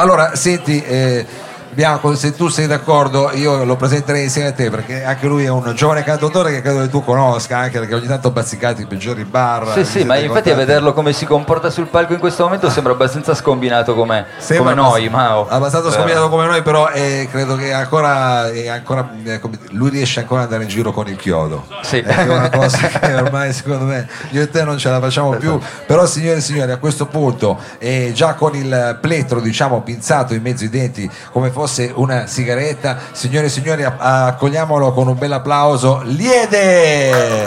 Allora, senti, Bianco, se tu sei d'accordo io lo presenterei insieme a te, perché anche lui è un giovane cantautore che credo che tu conosca, anche perché ogni tanto bazzicate i peggiori bar. Sì, sì, ma infatti a vederlo come si comporta sul palco in questo momento sembra abbastanza scombinato come noi, ma abbastanza scombinato come noi, però credo che ancora lui riesce ancora ad andare in giro con il chiodo. Sì. È una cosa che ormai secondo me io e te non ce la facciamo più, però signore e signori, a questo punto già con il plettro, diciamo, pinzato in mezzo ai denti come fosse una sigaretta, signore e signori, accogliamolo con un bel applauso, Liede!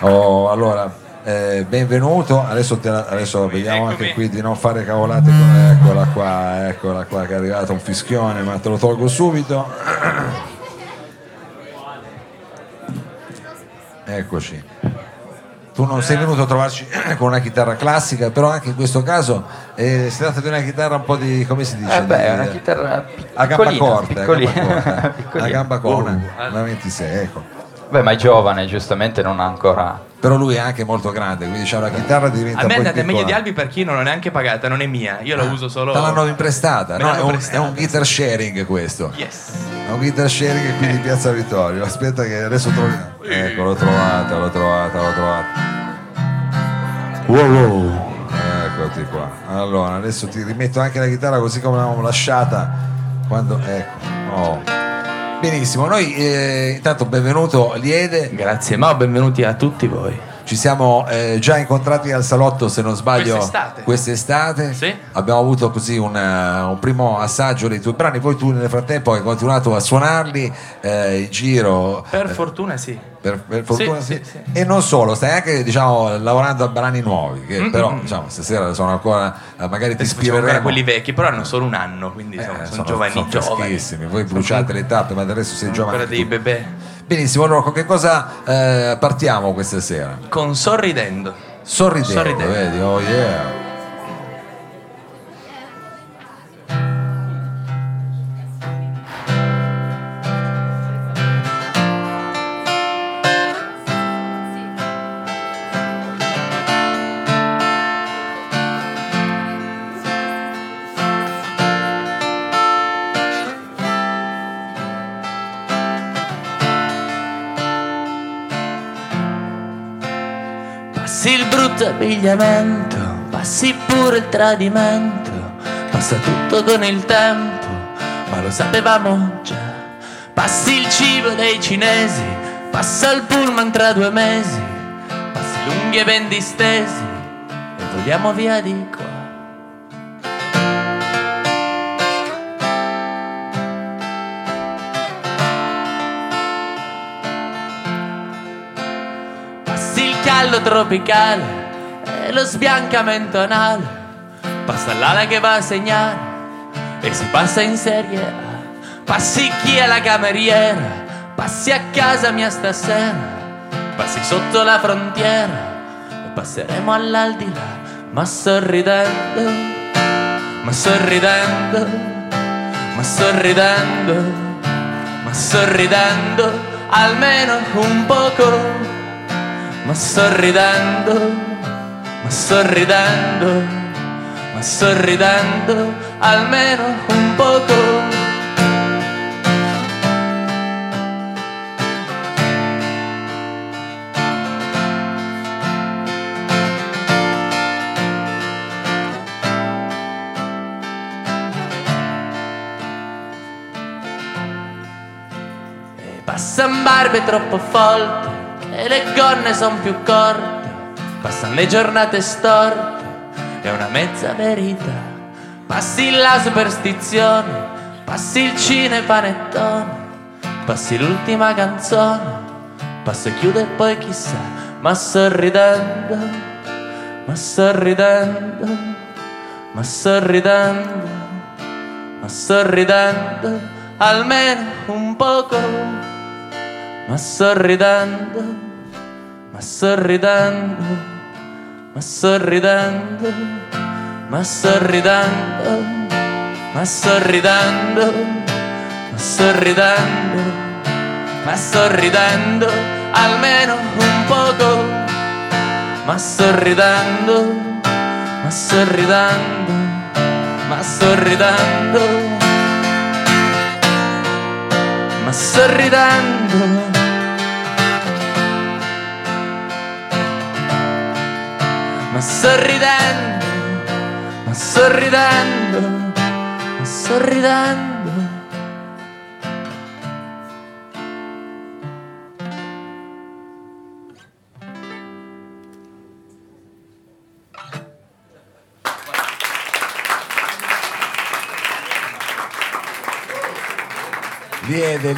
Oh, allora, benvenuto, adesso vediamo anche qui di non fare cavolate con... eccola qua che è arrivato un fischione, ma te lo tolgo subito. Eccoci. Tu non sei venuto a trovarci con una chitarra classica, però anche in questo caso si tratta di una chitarra un po' di, come si dice? Una chitarra a gamba corta, a gamba corta, una 26, ecco. Beh, ma è giovane, giustamente non ha ancora... Però lui è anche molto grande, quindi c'è una chitarra diventa... A me è andata meglio di Albi perché io non l'ho neanche pagata, non è mia, io la uso solo... Te l'hanno imprestata, no? È un guitar sharing questo. Yes. È un guitar sharing qui di Piazza Vittorio. Aspetta che adesso troviamo. Ecco, l'ho trovata. Wow. Eccoti qua. Allora, adesso ti rimetto anche la chitarra così come l'avevamo lasciata quando... Ecco. Oh. Benissimo, noi intanto benvenuto Liede. Grazie, ma benvenuti a tutti voi. Ci siamo già incontrati al salotto, se non sbaglio, quest'estate. Sì. Abbiamo avuto così un primo assaggio dei tuoi brani, poi tu nel frattempo hai continuato a suonarli in giro. Per fortuna sì. Per fortuna sì. E non solo, stai anche, diciamo, lavorando a brani nuovi, che però diciamo, stasera sono ancora, magari ti ispireremo. Quelli vecchi, però hanno solo un anno, quindi sono giovani. Sono freschissimi, voi bruciate le tappe, ma adesso sei giovane. Ancora dei bebè. Benissimo, allora con che cosa partiamo questa sera? Con Sorridendo. Vedi, oh yeah. Abbigliamento, passi pure il tradimento, passa tutto con il tempo, ma lo sapevamo già. Passi il cibo dei cinesi, passa il pullman tra 2 mesi, passi lunghi e ben distesi e vogliamo via di qua. Passi il caldo tropicale e lo sbiancamento anale, passa l'ala che va a segnare e si passa in Serie A. Passi chi è la cameriera, passi a casa mia stasera, passi sotto la frontiera e passeremo all'aldilà. Ma sorridendo, ma sorridendo, ma sorridendo, ma sorridendo almeno un poco, ma sorridendo, ma sorridendo, ma sorridendo almeno un poco. E passan barbe troppo folte e le gonne son più corte, passano le giornate storte, è una mezza verità. Passi la superstizione, passi il cinepanettone, passi l'ultima canzone, passo e chiudo e poi chissà. Ma sorridendo, ma sorridendo, ma sorridendo, ma sorridendo almeno un poco, ma sorridendo, ma sorridendo, ma sorridendo, ma sorridendo, ma sorridendo, ma sorridendo, ma sorridendo almeno un poco, ma sorridendo, ma ma sorridendo. Ma sorridendo.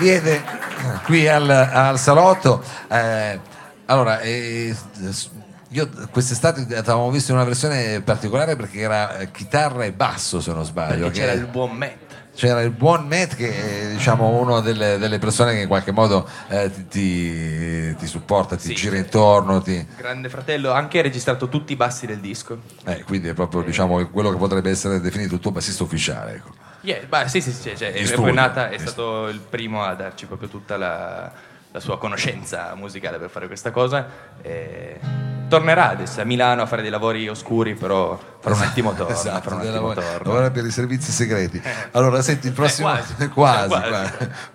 Liede, qui al salotto. Allora, io quest'estate avevamo visto una versione particolare perché era chitarra e basso, se non sbaglio, perché c'era il buon Matt. Che è, diciamo, uno delle persone che in qualche modo ti supporta, ti gira intorno. Grande fratello, anche ha registrato tutti i bassi del disco. Quindi è proprio diciamo, quello che potrebbe essere definito il tuo bassista ufficiale. Ecco. È stato il primo a darci proprio tutta la sua conoscenza musicale per fare questa cosa. Tornerà adesso a Milano a fare dei lavori oscuri, però per un attimo torna. Esatto, lavora per i servizi segreti. Allora senti, il prossimo quasi.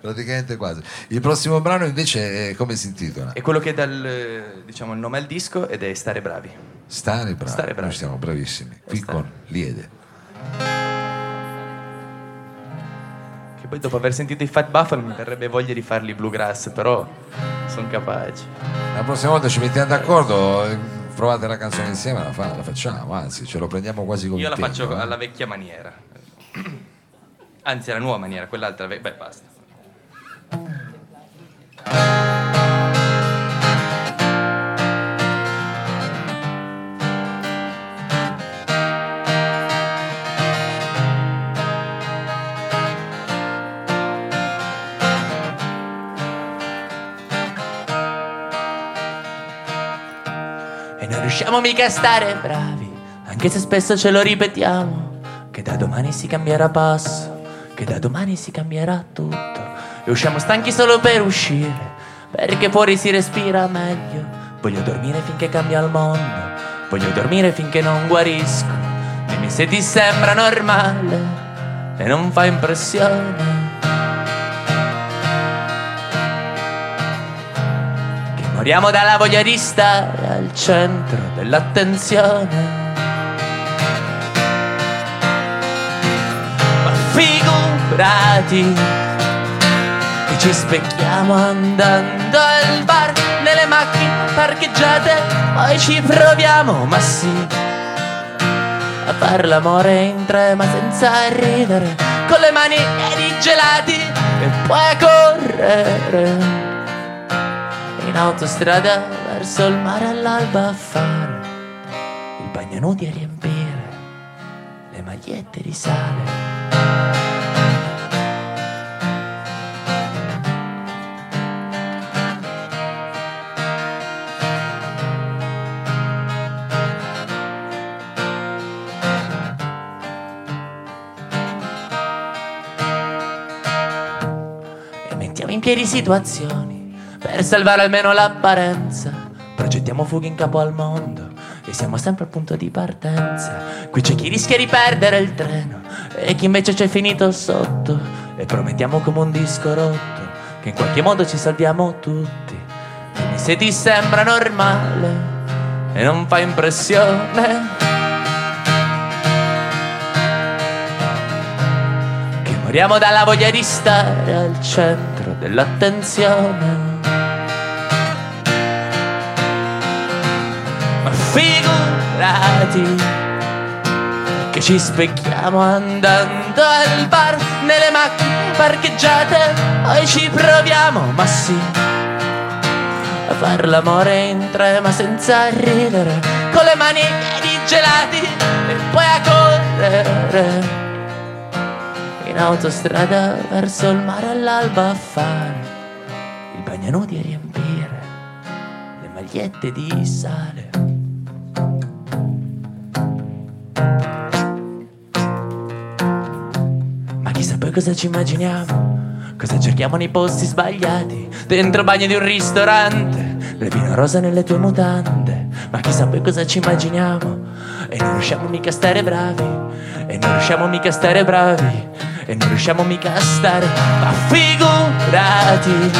Praticamente quasi. Il prossimo brano invece come si intitola? È quello che dà il nome al disco ed è Stare Bravi. Stare bravi. Noi siamo bravissimi qui con Liede. Che poi dopo aver sentito i Fat Buffalo mi verrebbe voglia di farli bluegrass, però sono capaci. La prossima volta ci mettiamo d'accordo, provate la canzone insieme, la facciamo, anzi ce lo prendiamo quasi come tempo. Io la faccio alla vecchia maniera, anzi alla nuova maniera, quell'altra basta. Riusciamo mica a stare bravi, anche se spesso ce lo ripetiamo, che da domani si cambierà passo, che da domani si cambierà tutto. E usciamo stanchi solo per uscire, perché fuori si respira meglio. Voglio dormire finché cambia il mondo, voglio dormire finché non guarisco. Dimmi se ti sembra normale e non fa impressione che moriamo dalla voglia di stare al centro dell'attenzione. Ma figurati che ci specchiamo andando al bar, nelle macchine parcheggiate, poi ci proviamo, ma sì, a far l'amore in tre ma senza ridere, con le mani e i gelati, e poi a correre in autostrada verso il mare all'alba, a fare il bagno nudi e riempire le magliette di sale. E mettiamo in piedi situazioni per salvare almeno l'apparenza, progettiamo fughe in capo al mondo e siamo sempre al punto di partenza. Qui c'è chi rischia di perdere il treno e chi invece c'è finito sotto, e promettiamo come un disco rotto che in qualche modo ci salviamo tutti. Dimmi se ti sembra normale e non fa impressione che moriamo dalla voglia di stare al centro dell'attenzione. Figurati che ci specchiamo andando al bar, nelle macchine parcheggiate, poi ci proviamo, ma sì, a far l'amore in tre ma senza ridere, con le mani e i gelati, e poi a correre in autostrada verso il mare all'alba, a fare il bagno nudi e riempire le magliette di sale. Ma chissà poi cosa ci immaginiamo, cosa cerchiamo nei posti sbagliati, dentro bagno di un ristorante, le vino rosa nelle tue mutande, ma chissà poi cosa ci immaginiamo. E non riusciamo mica a stare bravi, e non riusciamo mica a stare bravi, e non riusciamo mica a stare. Ma figurati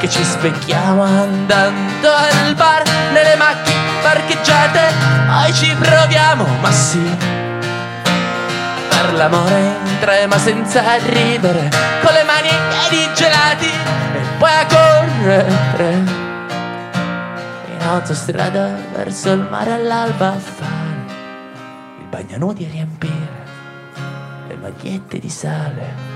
che ci specchiamo andando al bar, nelle macchine parcheggiate, poi ci proviamo, ma sì, per l'amore in tre ma senza ridere, con le mani e i piedi gelati, e poi a correre in autostrada verso il mare all'alba, a fare il bagnanudi e riempire le magliette di sale.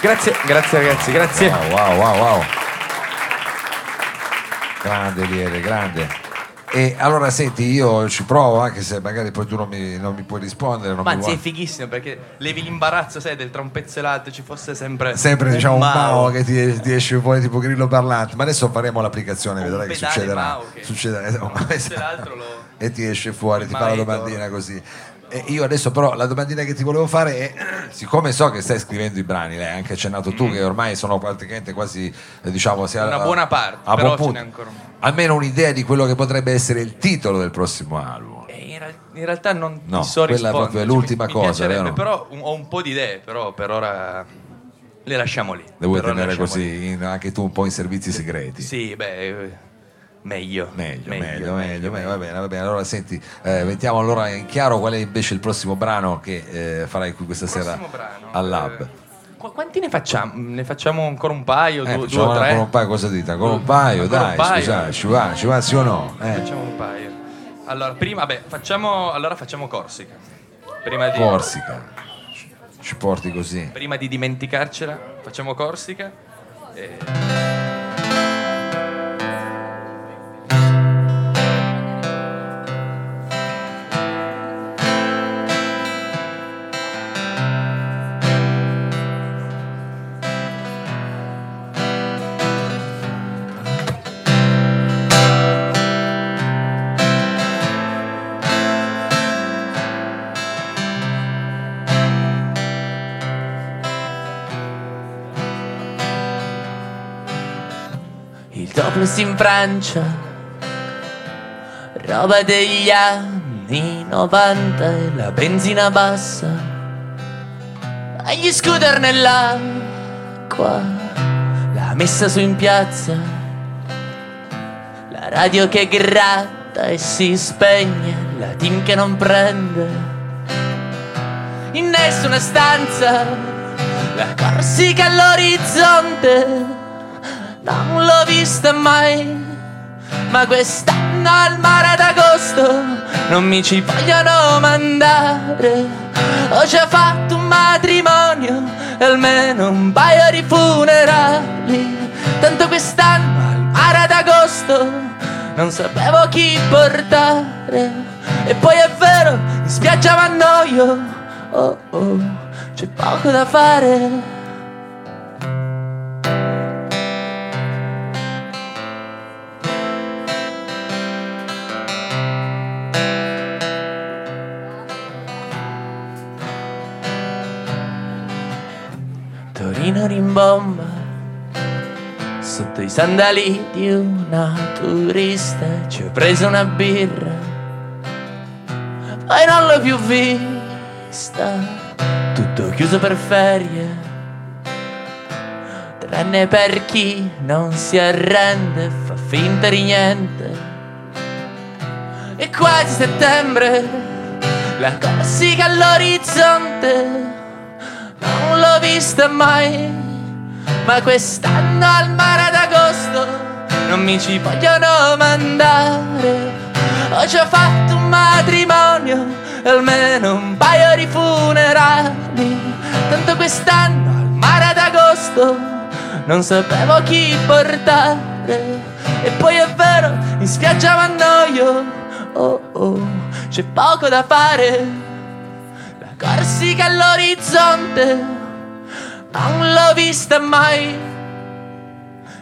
Grazie ragazzi, grazie. Wow. Grande Liede, grande. E allora senti, io ci provo, anche se magari poi tu non mi puoi rispondere. Non, ma anzi è fighissimo, perché levi l'imbarazzo, sai, del trompezzolato, ci fosse sempre diciamo un Mao che ti esce fuori tipo grillo parlante. Ma adesso faremo l'applicazione, vedrai che succederà. E ti esce fuori, ti fa la domandina così. E io adesso però la domandina che ti volevo fare è, siccome so che stai scrivendo i brani, l'hai anche accennato tu, che ormai sono praticamente quasi, diciamo, una buona parte, però ce n'è ancora un po'. Almeno un'idea di quello che potrebbe essere il titolo del prossimo album. In realtà non ti so rispondere. Quella è l'ultima cosa, vero? Però ho un po' di idee, però per ora le lasciamo lì. Le vuoi tenere così, anche tu un po' in servizi segreti? Sì, beh... Meglio. Va bene. Allora senti, mettiamo allora in chiaro qual è invece il prossimo brano che farai qui questa sera al Lab. Quanti ne facciamo? Ne facciamo ancora un paio? Due o tre? Ancora un paio, cosa dite? Ancora un paio, dai. Scusate, ci va sì o no? Facciamo un paio. Allora, prima, facciamo Corsica. Corsica. Ci porti così. Prima di dimenticarcela, facciamo Corsica. Topless in Francia, roba degli anni '90, e la benzina bassa, agli scooter nell'acqua, la messa su in piazza, la radio che gratta e si spegne, la team che non prende in nessuna stanza, la Corsica all'orizzonte. Non l'ho vista mai, ma quest'anno al mare d'agosto non mi ci vogliono mandare. Ho già fatto un matrimonio e almeno un paio di funerali, tanto quest'anno al mare d'agosto non sapevo chi portare. E poi è vero, in spiaggia m'annoio, oh, c'è poco da fare. Torino rimbomba sotto i sandali di una turista, ci ho preso una birra, poi non l'ho più vista. Tutto chiuso per ferie, tranne per chi non si arrende, fa finta di niente. E quasi settembre, la Corsica all'orizzonte. Non l'ho vista mai, ma quest'anno al mare d'agosto non mi ci vogliono mandare. Ho già fatto un matrimonio e almeno un paio di funerali, tanto quest'anno al mare d'agosto non sapevo chi portare. E poi è vero, in spiaggia m'annoio, c'è poco da fare. Corsica all'orizzonte, non l'ho vista mai,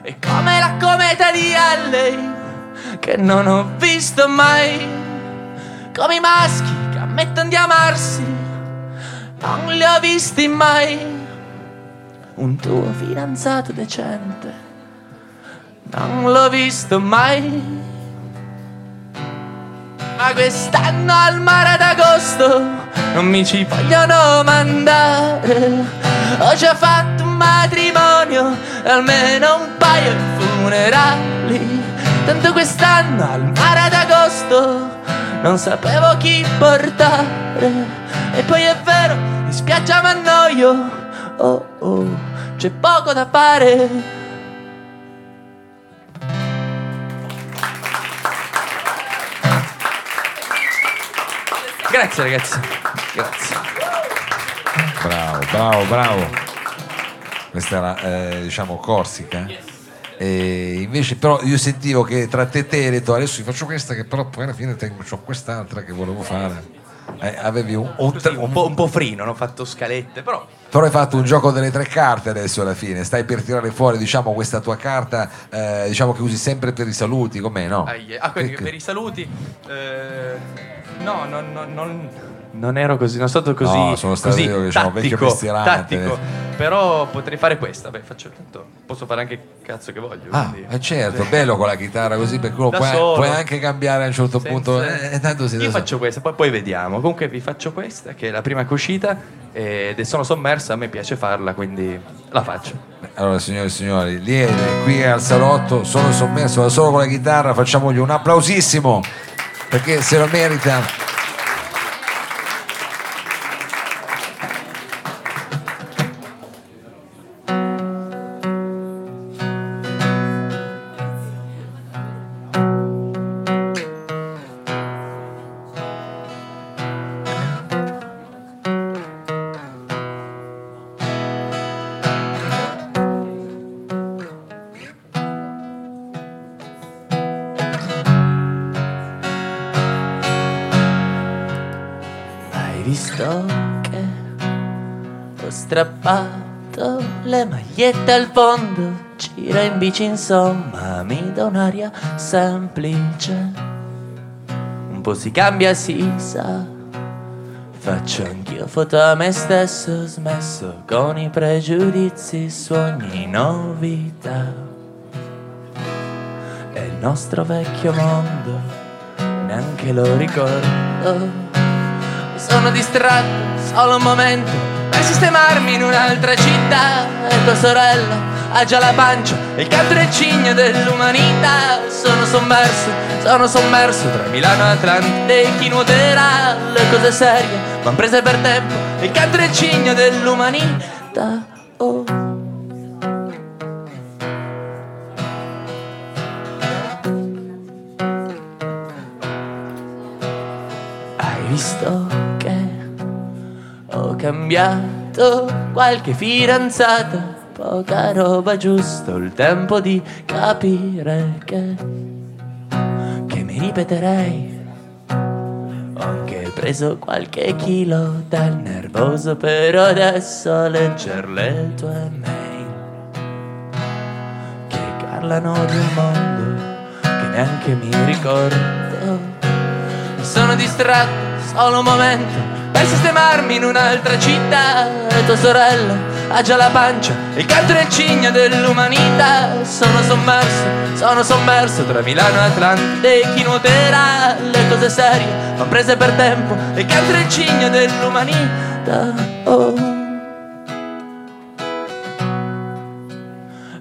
è come la cometa di Halley che non ho visto mai. Come i maschi che ammettono di amarsi, non li ho visti mai. un tuo fidanzato decente non l'ho visto mai. Ma quest'anno al mare ad agosto non mi ci vogliono mandare. Ho già fatto un matrimonio e almeno un paio di funerali. Tanto quest'anno al mare ad agosto non sapevo chi portare. E poi è vero, in spiaggia m'annoio. Oh oh, c'è poco da fare. Grazie ragazzi, grazie. Bravo. Questa era diciamo Corsica. Yes. E invece però io sentivo che tra te e detto adesso vi faccio questa che però poi alla fine ho quest'altra che volevo fare. Avevi un pofrino, ho fatto scalette però hai fatto un gioco delle tre carte. Adesso alla fine stai per tirare fuori diciamo questa tua carta diciamo che usi sempre per i saluti, com'è, no? Quindi per i saluti non ero così, non sono stato così, no, sono stato così io, diciamo, tattico, però potrei fare questa. Beh, faccio tanto, posso fare anche cazzo che voglio. Certo, bello con la chitarra così, perché uno puoi anche cambiare a un certo punto. Tanto io faccio questa, poi vediamo. Comunque vi faccio questa, che è la prima che è uscita ed sono sommersa, a me piace farla, quindi la faccio. Allora, signore e signori, Liede qui al salotto, sono sommerso, da solo con la chitarra, facciamogli un applausissimo, perché se lo merita. Visto che ho strappato le magliette al fondo, gira in bici, insomma mi do un'aria semplice. Un po' si cambia, si sa, faccio anch'io foto a me stesso, ho smesso con i pregiudizi su ogni novità. E il nostro vecchio mondo neanche lo ricordo. Sono distratto, solo un momento per sistemarmi in un'altra città. E tua sorella ha già la pancia e il cantroncino dell'umanità. Sono sommerso tra Milano e Atlantide. E chi nuoterà le cose serie m'han prese per tempo e il cantroncino dell'umanità. Oh. Hai visto? Ho cambiato qualche fidanzata, poca roba, giusto il tempo di capire che mi ripeterei. Ho anche preso qualche chilo dal nervoso, però adesso a legger le tue mail che parlano di un mondo che neanche mi ricordo. Sono distratto, solo un momento per sistemarmi in un'altra città. E tua sorella ha già la pancia e il cantroncino dell'umanità. Sono sommerso tra Milano e Atlantide. E chi nuoterà le cose serie m'han prese per tempo e il cantroncino dell'umanità. Oh.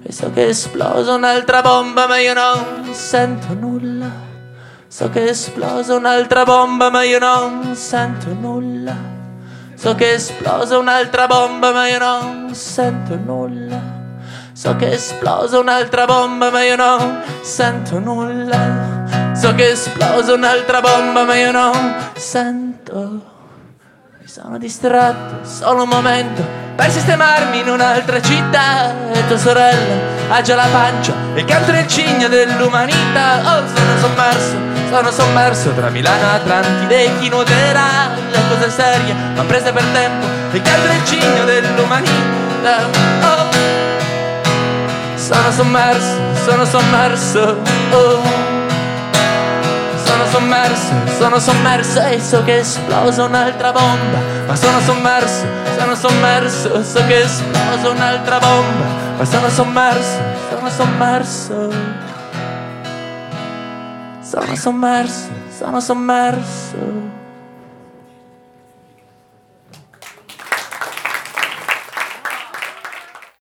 E so che è esplosa un'altra bomba ma io non sento nulla. So che è esplosa un'altra bomba ma io non sento nulla. So che è esplosa un'altra bomba ma io non sento nulla. So che è esplosa un'altra bomba ma io non sento nulla. So che è esplosa un'altra bomba ma io non sento. Mi sono distratto, solo un momento per sistemarmi in un'altra città. E tua sorella ha già la pancia e il cantroncino dell'umanità. Oh, sono sommerso tra Milano e Atlantide. E chi nuoterà le cose serie m'han prese per tempo e il cantroncino dell'umanità. Oh, sono sommerso, oh. Sono sommerso e so che è esplosa un'altra bomba. Ma sono sommerso sono sommerso, so che esploso un'altra bomba, ma sono sommerso, sono sommerso. Sono sommerso, sono sommerso.